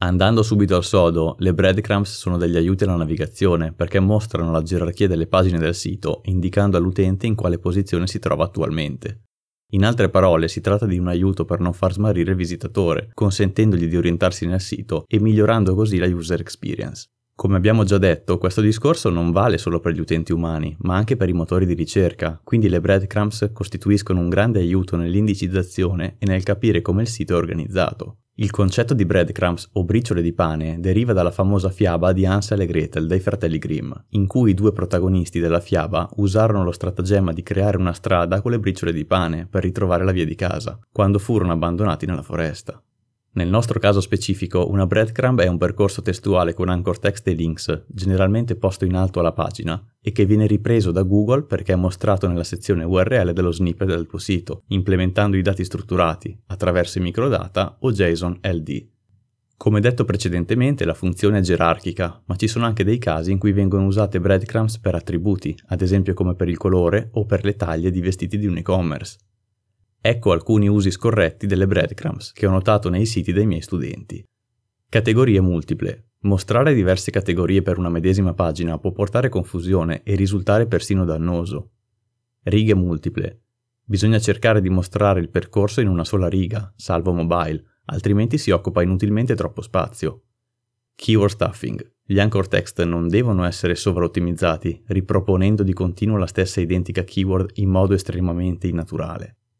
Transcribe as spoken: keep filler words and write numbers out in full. Andando subito al sodo, le breadcrumbs sono degli aiuti alla navigazione perché mostrano la gerarchia delle pagine del sito indicando all'utente in quale posizione si trova attualmente. In altre parole, si tratta di un aiuto per non far smarrire il visitatore, consentendogli di orientarsi nel sito e migliorando così la user experience. Come abbiamo già detto, questo discorso non vale solo per gli utenti umani, ma anche per i motori di ricerca, quindi le breadcrumbs costituiscono un grande aiuto nell'indicizzazione e nel capire come il sito è organizzato. Il concetto di breadcrumbs o briciole di pane deriva dalla famosa fiaba di Hansel e Gretel dei fratelli Grimm, in cui i due protagonisti della fiaba usarono lo stratagemma di creare una strada con le briciole di pane per ritrovare la via di casa, quando furono abbandonati nella foresta. Nel nostro caso specifico, una breadcrumb è un percorso testuale con anchor text e links, generalmente posto in alto alla pagina, e che viene ripreso da Google perché è mostrato nella sezione U R L dello snippet del tuo sito, implementando i dati strutturati attraverso i microdata o JSON L D. Come detto precedentemente, la funzione è gerarchica, ma ci sono anche dei casi in cui vengono usate breadcrumbs per attributi, ad esempio come per il colore o per le taglie di vestiti di un e-commerce. Ecco alcuni usi scorretti delle breadcrumbs che ho notato nei siti dei miei studenti. Categorie multiple. Mostrare diverse categorie per una medesima pagina può portare confusione e risultare persino dannoso. Righe multiple. Bisogna cercare di mostrare il percorso in una sola riga, salvo mobile, altrimenti si occupa inutilmente troppo spazio. Keyword stuffing. Gli anchor text non devono essere sovraottimizzati, riproponendo di continuo la stessa identica keyword in modo estremamente innaturale.